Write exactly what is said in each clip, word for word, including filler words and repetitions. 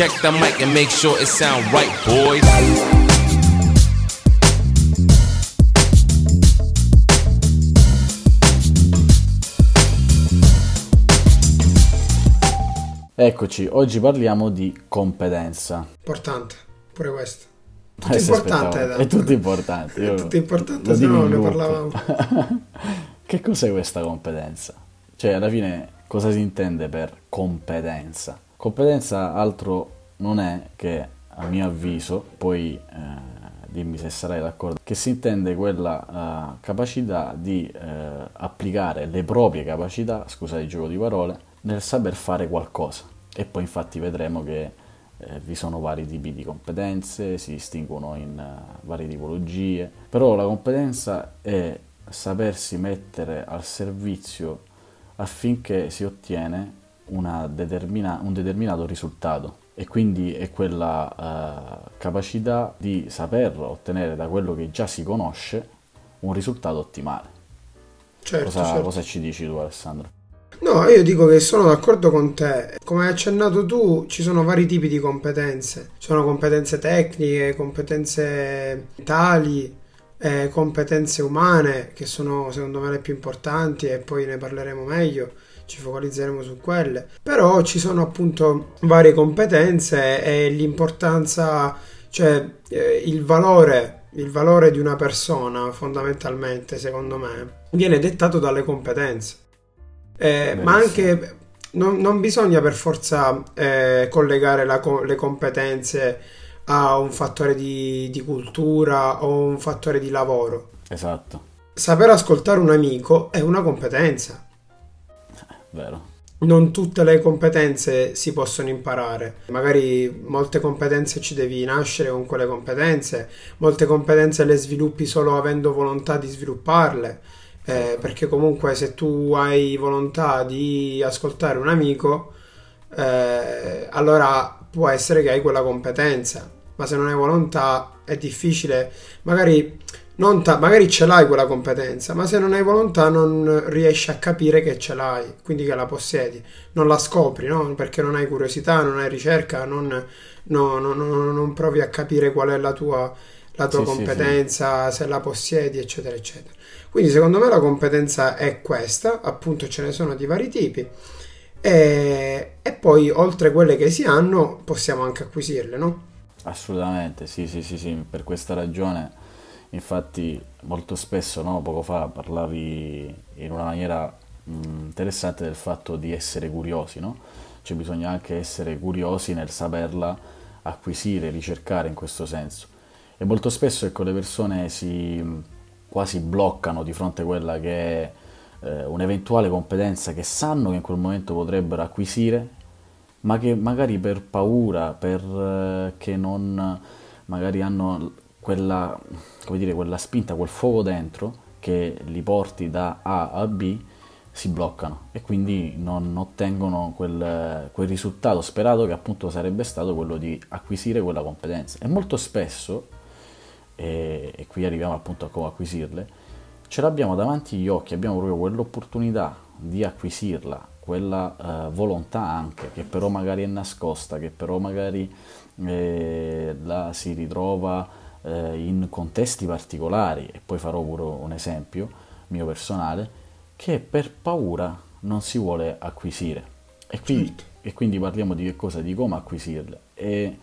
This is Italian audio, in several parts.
Check the mic and make sure it sound right, boys. Eccoci, oggi parliamo di competenza. Importante, pure questo. Tutto eh, importante. È tutto importante. Io è tutto importante, se no ne parlavamo. Che cos'è questa competenza? Cioè, alla fine, cosa si intende per competenza? Competenza altro non è che, a mio avviso, poi eh, dimmi se sarai d'accordo, che si intende quella eh, capacità di eh, applicare le proprie capacità, scusate il gioco di parole, nel saper fare qualcosa. E poi infatti vedremo che eh, vi sono vari tipi di competenze, si distinguono in uh, varie tipologie, però la competenza è sapersi mettere al servizio affinché si ottiene una determina- un determinato risultato, e quindi è quella uh, capacità di saper ottenere da quello che già si conosce un risultato ottimale. Certo, cosa, certo. Cosa ci dici tu, Alessandro? No, io dico che sono d'accordo con te. Come hai accennato tu, ci sono vari tipi di competenze. Ci sono competenze tecniche, competenze mentali, eh, competenze umane, che sono secondo me le più importanti, e poi ne parleremo meglio, ci focalizzeremo su quelle. Però ci sono appunto varie competenze e l'importanza, cioè eh, il valore... Il valore di una persona, fondamentalmente, secondo me, viene dettato dalle competenze. Eh, ma anche non, non bisogna per forza eh, collegare la, le competenze a un fattore di, di cultura o un fattore di lavoro. Esatto. Saper ascoltare un amico è una competenza. Vero. Non tutte le competenze si possono imparare. Magari molte competenze ci devi nascere con quelle competenze, molte competenze le sviluppi solo avendo volontà di svilupparle. Eh, perché comunque se tu hai volontà di ascoltare un amico, eh, allora può essere che hai quella competenza, ma se non hai volontà è difficile, magari, non ta- magari ce l'hai quella competenza, ma se non hai volontà non riesci a capire che ce l'hai, quindi che la possiedi, non la scopri, no? Perché non hai curiosità, non hai ricerca, non, no, no, no, non provi a capire qual è la tua, la tua sì, competenza, sì, sì. Se la possiedi, eccetera, eccetera. Quindi secondo me la competenza è questa, appunto ce ne sono di vari tipi, e, e poi oltre quelle che si hanno possiamo anche acquisirle, no? Assolutamente, sì, sì, sì, sì, per questa ragione, infatti molto spesso, no, poco fa parlavi in una maniera interessante del fatto di essere curiosi, no? Cioè bisogna anche essere curiosi nel saperla acquisire, ricercare in questo senso. E molto spesso, ecco, le persone si... quasi bloccano di fronte a quella che è eh, un'eventuale competenza che sanno che in quel momento potrebbero acquisire, ma che magari per paura, per eh, che non magari hanno quella, come dire, quella spinta, quel fuoco dentro che li porti da A a B, si bloccano e quindi non ottengono quel, quel risultato sperato, che appunto sarebbe stato quello di acquisire quella competenza. E molto spesso, e qui arriviamo appunto a come acquisirle, ce l'abbiamo davanti agli occhi, abbiamo proprio quell'opportunità di acquisirla, quella eh, volontà anche, che però magari è nascosta, che però magari eh, la si ritrova eh, in contesti particolari, e poi farò pure un esempio mio personale, che per paura non si vuole acquisire, e quindi, certo. E quindi parliamo di che cosa, di come acquisirle. E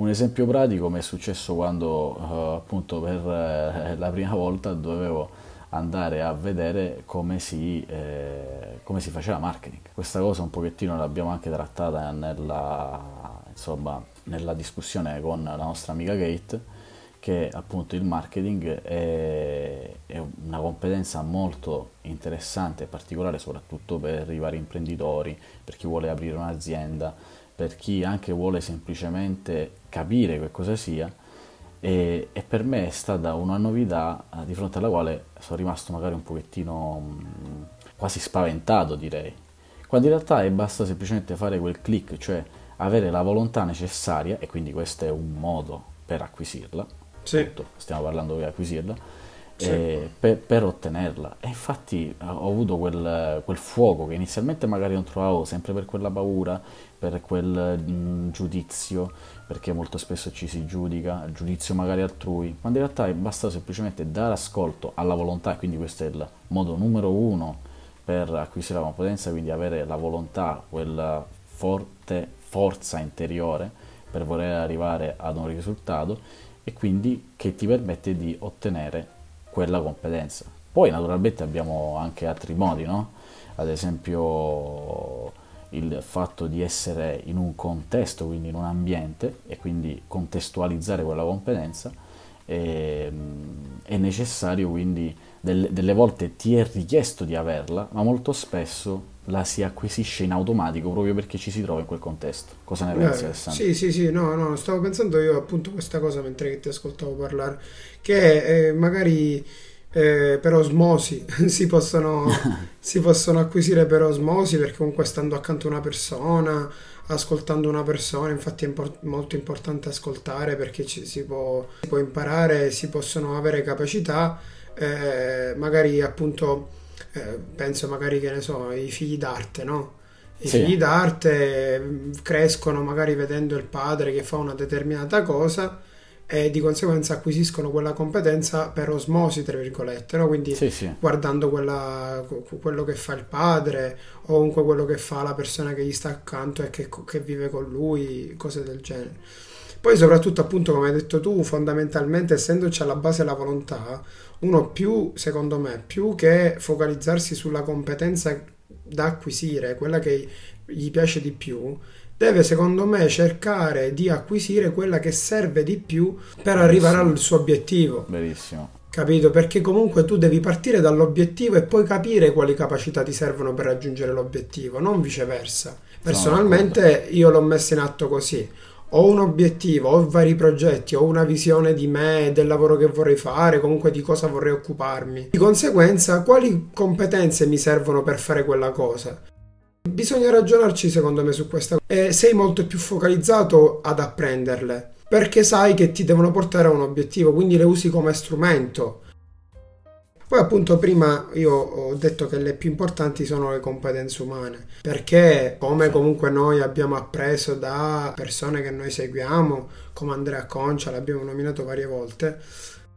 un esempio pratico mi è successo quando eh, appunto per eh, la prima volta dovevo andare a vedere come si, eh, come si faceva marketing. Questa cosa un pochettino l'abbiamo anche trattata nella, insomma, nella discussione con la nostra amica Kate, che appunto il marketing è, è una competenza molto interessante e particolare, soprattutto per i vari imprenditori, per chi vuole aprire un'azienda, per chi anche vuole semplicemente capire che cosa sia, e, e per me è stata una novità di fronte alla quale sono rimasto magari un pochettino mh, quasi spaventato, direi, quando in realtà è basta semplicemente fare quel click, cioè avere la volontà necessaria, e quindi questo è un modo per acquisirla, sì. Appunto, stiamo parlando di acquisirla, sì. eh, per, per ottenerla. E infatti ho avuto quel, quel fuoco che inizialmente magari non trovavo, sempre per quella paura, per quel mh, giudizio, perché molto spesso ci si giudica, giudizio magari altrui, quando in realtà basta semplicemente dare ascolto alla volontà, e quindi questo è il modo numero uno per acquisire la competenza, quindi avere la volontà, quella forte forza interiore per voler arrivare ad un risultato, e quindi che ti permette di ottenere quella competenza. Poi naturalmente abbiamo anche altri modi, no? Ad esempio il fatto di essere in un contesto, quindi in un ambiente, e quindi contestualizzare quella competenza. E, è necessario, quindi delle, delle volte ti è richiesto di averla, ma molto spesso la si acquisisce in automatico proprio perché ci si trova in quel contesto. Cosa ne pensi, Alessandro? Sì, sì, sì, no, no, stavo pensando io appunto questa cosa mentre ti ascoltavo parlare, che eh, magari eh, per osmosi si possono, si possono acquisire per osmosi, perché comunque stando accanto a una persona, ascoltando una persona, infatti è import- molto importante ascoltare, perché ci, si, può, si può imparare, si possono avere capacità, eh, magari appunto... Eh, penso magari che ne so i figli d'arte, no? I sì. figli d'arte crescono magari vedendo il padre che fa una determinata cosa e di conseguenza acquisiscono quella competenza per osmosi, tra virgolette, no? Quindi sì, sì. guardando quella, quello che fa il padre, o comunque quello che fa la persona che gli sta accanto e che, che vive con lui, cose del genere. Poi soprattutto appunto, come hai detto tu, fondamentalmente essendoci alla base la volontà, uno più, secondo me, più che focalizzarsi sulla competenza da acquisire, quella che gli piace di più, deve secondo me cercare di acquisire quella che serve di più per Bellissimo. arrivare al suo obiettivo. Benissimo. Capito? Perché comunque tu devi partire dall'obiettivo e poi capire quali capacità ti servono per raggiungere l'obiettivo, non viceversa. Personalmente no, io l'ho messo in atto così. Ho un obiettivo, ho vari progetti, ho una visione di me, del lavoro che vorrei fare, comunque di cosa vorrei occuparmi. Di conseguenza, quali competenze mi servono per fare quella cosa? Bisogna ragionarci, secondo me, su questa cosa. E sei molto più focalizzato ad apprenderle, perché sai che ti devono portare a un obiettivo, quindi le usi come strumento. Poi appunto prima io ho detto che le più importanti sono le competenze umane, perché come comunque noi abbiamo appreso da persone che noi seguiamo, come Andrea Concia, l'abbiamo nominato varie volte,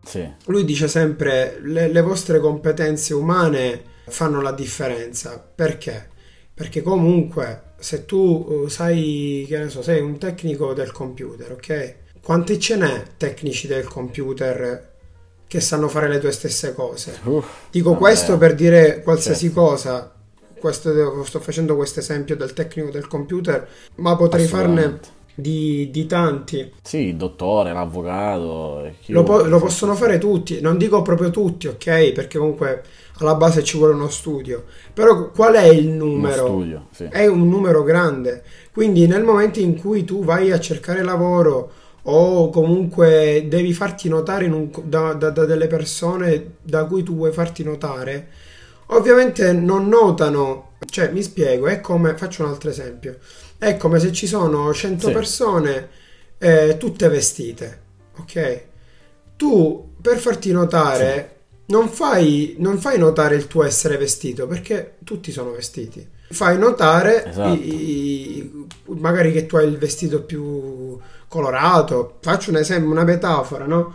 sì. lui dice sempre le, le vostre competenze umane fanno la differenza. Perché? Perché comunque se tu sai, che ne so, sei un tecnico del computer, ok? Quanti ce n'è tecnici del computer che sanno fare le tue stesse cose? Uff, dico vabbè. Questo per dire qualsiasi certo. cosa, questo, sto facendo questo esempio del tecnico del computer, ma potrei farne di, di tanti. Sì, il dottore, l'avvocato, lo, po- lo possono fare tutti, non dico proprio tutti, ok? Perché comunque alla base ci vuole uno studio, però qual è il numero? Uno studio, sì. È un numero grande, quindi nel momento in cui tu vai a cercare lavoro o comunque devi farti notare in un, da, da, da delle persone da cui tu vuoi farti notare, ovviamente non notano, cioè mi spiego, è come, faccio un altro esempio, è come se ci sono cento sì. persone eh, tutte vestite, ok? Tu per farti notare sì. non fai, non fai notare il tuo essere vestito, perché tutti sono vestiti, fai notare esatto. i, i, magari che tu hai il vestito più colorato, faccio un esempio, una metafora, no?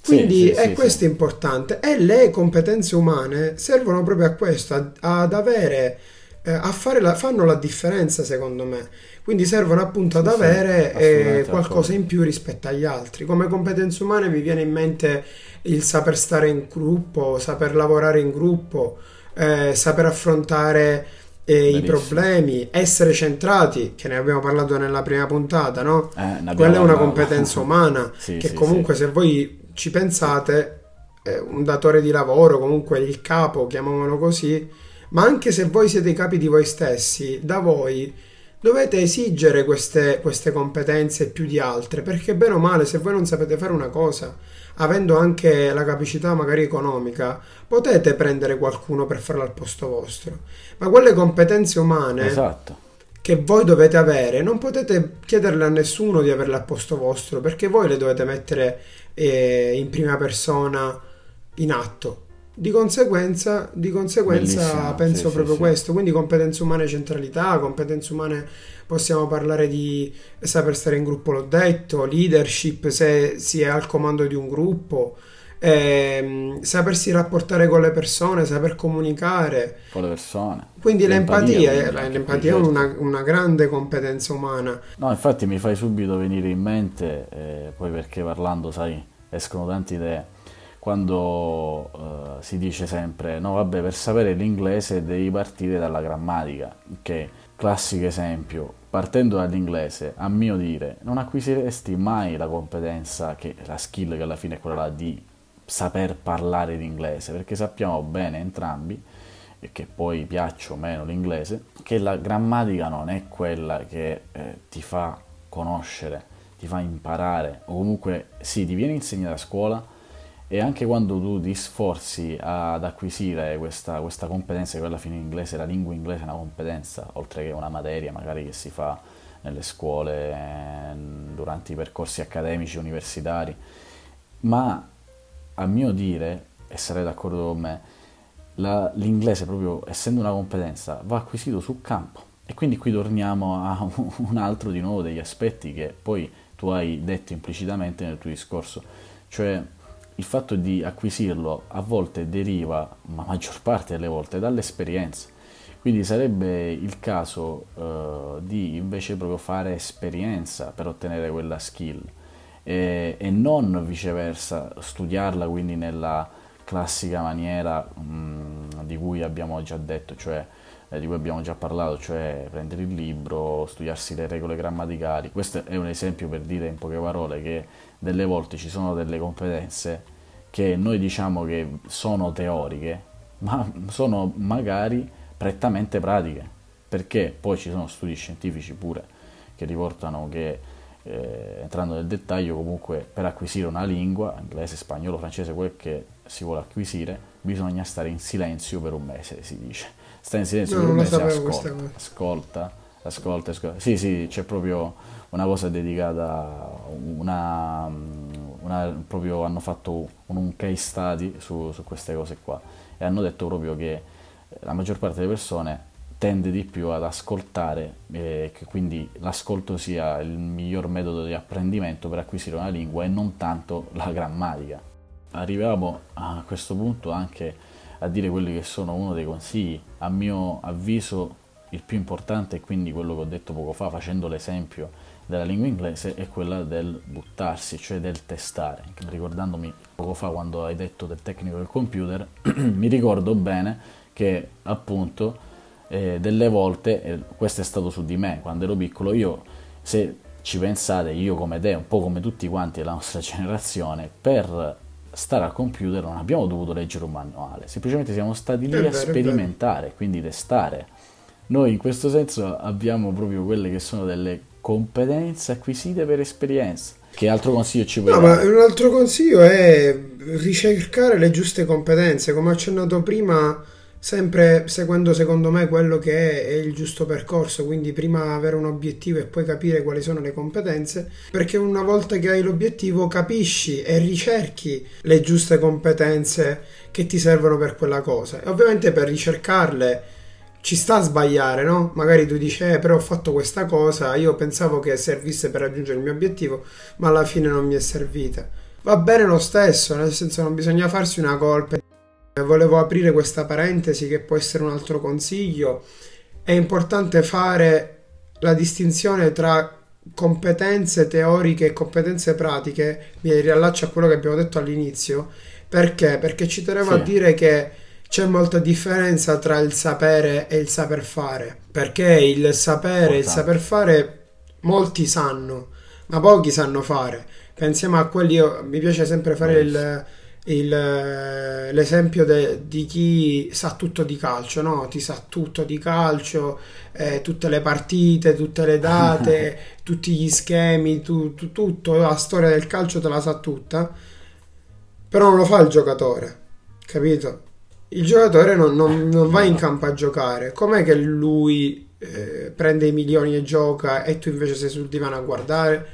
Quindi sì, sì, è sì, questo sì. importante, e le competenze umane servono proprio a questo, ad, ad avere eh, a fare la, fanno la differenza, secondo me, quindi servono appunto ad sì, avere sì, eh, qualcosa in più rispetto agli altri. Come competenze umane mi viene in mente il saper stare in gruppo, saper lavorare in gruppo, eh, saper affrontare E i problemi, essere centrati, che ne abbiamo parlato nella prima puntata, no? Eh, quella è una competenza umana sì, che sì, comunque sì. se voi ci pensate, eh, un datore di lavoro, comunque il capo, chiamiamolo così, ma anche se voi siete i capi di voi stessi, da voi dovete esigere queste, queste competenze più di altre, perché bene o male se voi non sapete fare una cosa, avendo anche la capacità magari economica, potete prendere qualcuno per farla al posto vostro, ma quelle competenze umane esatto. che voi dovete avere non potete chiederle a nessuno di averle al posto vostro, perché voi le dovete mettere eh, in prima persona in atto. Di conseguenza, di conseguenza Bellissimo, penso sì, proprio sì, questo, sì. Quindi competenze umane e centralità, competenze umane possiamo parlare di saper stare in gruppo, l'ho detto, leadership se si è al comando di un gruppo, ehm, sapersi rapportare con le persone, saper comunicare. Con le persone. Quindi l'empatia, l'empatia, l'empatia è una, una grande competenza umana. No, infatti mi fai subito venire in mente, eh, poi perché parlando, sai, escono tante idee. Quando uh, si dice sempre, no vabbè, per sapere l'inglese devi partire dalla grammatica, ok? Classico esempio, partendo dall'inglese, a mio dire, non acquisiresti mai la competenza, che la skill che alla fine è quella là di saper parlare l'inglese, perché sappiamo bene entrambi, e che poi piaccia o meno l'inglese, che la grammatica non è quella che eh, ti fa conoscere, ti fa imparare, o comunque sì, ti viene insegnata a scuola, e anche quando tu ti sforzi ad acquisire questa, questa competenza, che alla fine inglese, la lingua inglese è una competenza, oltre che una materia magari che si fa nelle scuole, eh, durante i percorsi accademici, universitari, ma a mio dire, e sarei d'accordo con me, la, l'inglese proprio essendo una competenza va acquisito sul campo, e quindi qui torniamo a un altro di nuovo degli aspetti che poi tu hai detto implicitamente nel tuo discorso, cioè il fatto di acquisirlo a volte deriva, ma maggior parte delle volte, dall'esperienza. Quindi sarebbe il caso eh, di invece proprio fare esperienza per ottenere quella skill e, e non viceversa studiarla, quindi nella classica maniera mh, di cui abbiamo già detto, cioè eh, di cui abbiamo già parlato, cioè prendere il libro, studiarsi le regole grammaticali. Questo è un esempio per dire in poche parole che delle volte ci sono delle competenze che noi diciamo che sono teoriche, ma sono magari prettamente pratiche, perché poi ci sono studi scientifici pure che riportano che, eh, entrando nel dettaglio, comunque per acquisire una lingua, inglese, spagnolo, francese, quel che si vuole acquisire, bisogna stare in silenzio per un mese, si dice. Stare in silenzio no, per un mese, ascolta, ascolta, ascolta, ascolta. Sì, sì, c'è proprio una cosa dedicata, una, una proprio hanno fatto un, un case study su, su queste cose qua, e hanno detto proprio che la maggior parte delle persone tende di più ad ascoltare, e che quindi l'ascolto sia il miglior metodo di apprendimento per acquisire una lingua e non tanto la grammatica. Arriviamo a questo punto anche a dire quelli che sono uno dei consigli, a mio avviso il più importante, e quindi quello che ho detto poco fa facendo l'esempio della lingua inglese, è quella del buttarsi, cioè del testare. Ricordandomi poco fa quando hai detto del tecnico del computer, mi ricordo bene che appunto eh, delle volte, eh, questo è stato su di me quando ero piccolo, io, se ci pensate, io come te, un po' come tutti quanti della nostra generazione, per stare al computer non abbiamo dovuto leggere un manuale, semplicemente siamo stati lì a sperimentare, quindi testare. Noi in questo senso abbiamo proprio quelle che sono delle competenze acquisite per esperienza. Che altro consiglio ci puoi no, dare? Ma un altro consiglio è ricercare le giuste competenze, come accennato prima, sempre seguendo secondo me quello che è il giusto percorso, quindi prima avere un obiettivo e poi capire quali sono le competenze, perché una volta che hai l'obiettivo capisci e ricerchi le giuste competenze che ti servono per quella cosa, e ovviamente per ricercarle ci sta a sbagliare, no? Magari tu dici, eh, però ho fatto questa cosa, io pensavo che servisse per raggiungere il mio obiettivo, ma alla fine non mi è servita. Va bene lo stesso, nel senso non bisogna farsi una colpa. Volevo aprire questa parentesi che può essere un altro consiglio. È importante fare la distinzione tra competenze teoriche e competenze pratiche, mi riallaccio a quello che abbiamo detto all'inizio, perché? Perché ci tenevo sì. a dire che c'è molta differenza tra il sapere e il saper fare, perché il sapere e il saper fare molti sanno, ma pochi sanno fare. Pensiamo a quelli, io, mi piace sempre fare il, il, l'esempio de, di chi sa tutto di calcio, no? Ti sa tutto di calcio, eh, tutte le partite, tutte le date, tutti gli schemi, tu, tu, tutto, la storia del calcio te la sa tutta, però non lo fa il giocatore, capito? Il giocatore non, non, non va in campo a giocare. Com'è che lui eh, prende i milioni e gioca e tu invece sei sul divano a guardare?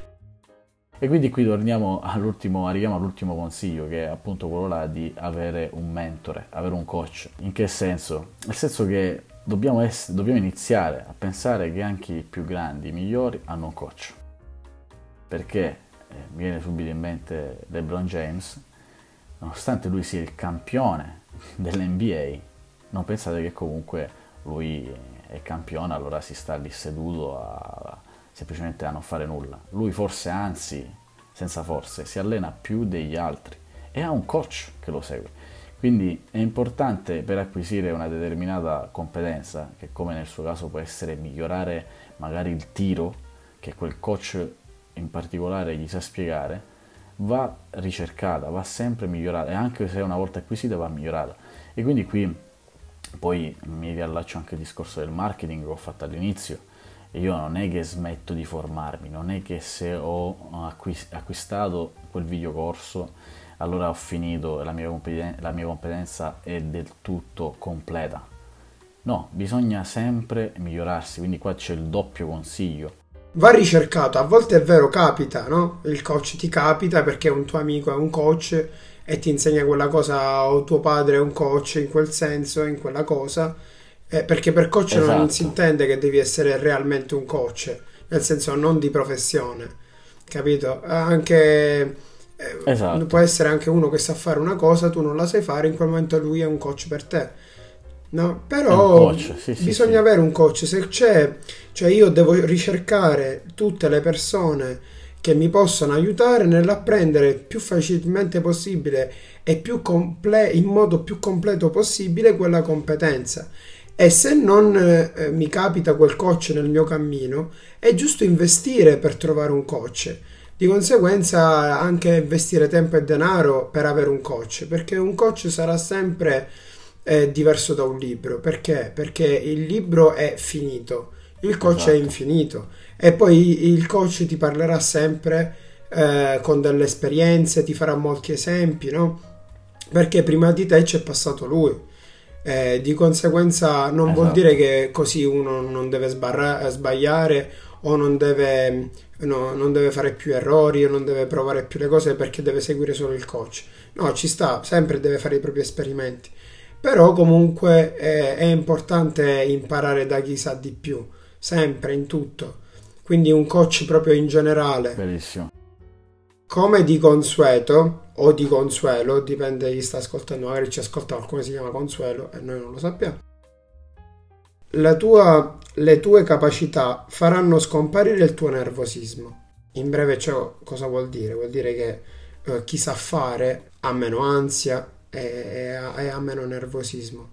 E quindi qui torniamo all'ultimo, arriviamo all'ultimo consiglio, che è appunto quello là di avere un mentore, avere un coach. In che senso? Nel senso che dobbiamo, essere, dobbiamo iniziare a pensare che anche i più grandi, i migliori, hanno un coach. Perché eh, mi viene subito in mente LeBron James, nonostante lui sia il campione dell'N B A, non pensate che comunque lui è campione, allora si sta lì seduto a, semplicemente a non fare nulla. Lui forse, anzi, senza forse, si allena più degli altri e ha un coach che lo segue. Quindi è importante, per acquisire una determinata competenza, che come nel suo caso può essere migliorare magari il tiro, che quel coach in particolare gli sa spiegare, va ricercata, va sempre migliorata, e anche se una volta acquisita va migliorata. E quindi qui poi mi riallaccio anche al discorso del marketing che ho fatto all'inizio. Io non è che smetto di formarmi, non è che se ho acquistato quel videocorso allora ho finito, la mia competen- la mia competenza è del tutto completa. No, bisogna sempre migliorarsi, quindi qua c'è il doppio consiglio. Va ricercato, a volte è vero, capita, no? Il coach ti capita perché un tuo amico è un coach e ti insegna quella cosa, o tuo padre è un coach in quel senso, in quella cosa, eh, perché per coach esatto. Non si intende che devi essere realmente un coach, nel senso non di professione, capito? Anche eh, esatto. Può essere anche uno che sa fare una cosa, tu non la sai fare, in quel momento lui è un coach per te. No, però coach, sì, bisogna sì, avere sì. un coach. Se c'è, cioè io devo ricercare tutte le persone che mi possono aiutare nell'apprendere più facilmente possibile e più comple- in modo più completo possibile quella competenza. E se non eh, mi capita quel coach nel mio cammino, è giusto investire per trovare un coach. Di conseguenza anche investire tempo e denaro per avere un coach, perché un coach sarà sempre è diverso da un libro. Perché? Perché il libro è finito, il coach esatto. è infinito, e poi il coach ti parlerà sempre eh, con delle esperienze, ti farà molti esempi, no? Perché prima di te c'è passato lui, eh, di conseguenza non esatto. vuol dire che così uno non deve sbarra- sbagliare o non deve, no, non deve fare più errori o non deve provare più le cose perché deve seguire solo il coach. No, ci sta, sempre deve fare i propri esperimenti. Però comunque è, è importante imparare da chi sa di più, sempre, in tutto. Quindi un coach proprio in generale. Bellissimo. Come di consueto, o di consuelo, dipende chi sta ascoltando, magari ci ascolta qualcuno che si chiama Consuelo e noi non lo sappiamo. La tua, le tue capacità faranno scomparire il tuo nervosismo. In breve ciò cosa vuol dire? Vuol dire che eh, chi sa fare ha meno ansia, E ha, e ha meno nervosismo.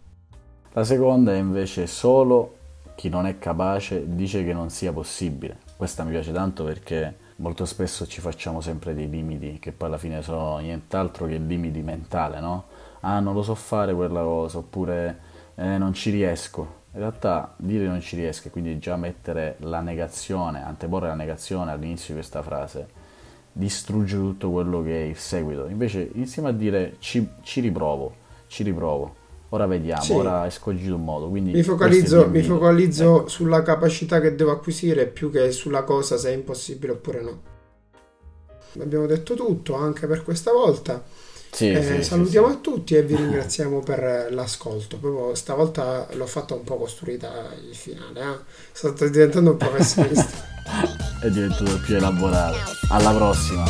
La seconda è invece: solo chi non è capace dice che non sia possibile. Questa mi piace tanto perché molto spesso ci facciamo sempre dei limiti che poi alla fine sono nient'altro che limiti mentali, no? Ah, non lo so fare quella cosa, oppure eh, non ci riesco. In realtà dire non ci riesco, quindi già mettere la negazione, anteporre la negazione all'inizio di questa frase, distrugge tutto quello che è il seguito. Invece insieme a dire ci, ci riprovo, ci riprovo, ora vediamo, sì. ora escogito un modo. Quindi mi focalizzo, mi focalizzo ecco. sulla capacità che devo acquisire più che sulla cosa se è impossibile oppure no. Abbiamo detto tutto anche per questa volta. Sì, eh, sì, salutiamo sì, sì. a tutti e vi ringraziamo per l'ascolto. Proprio stavolta l'ho fatta un po' costruita il finale, eh? Sto diventando un professionista. È diventato più elaborato. Alla prossima.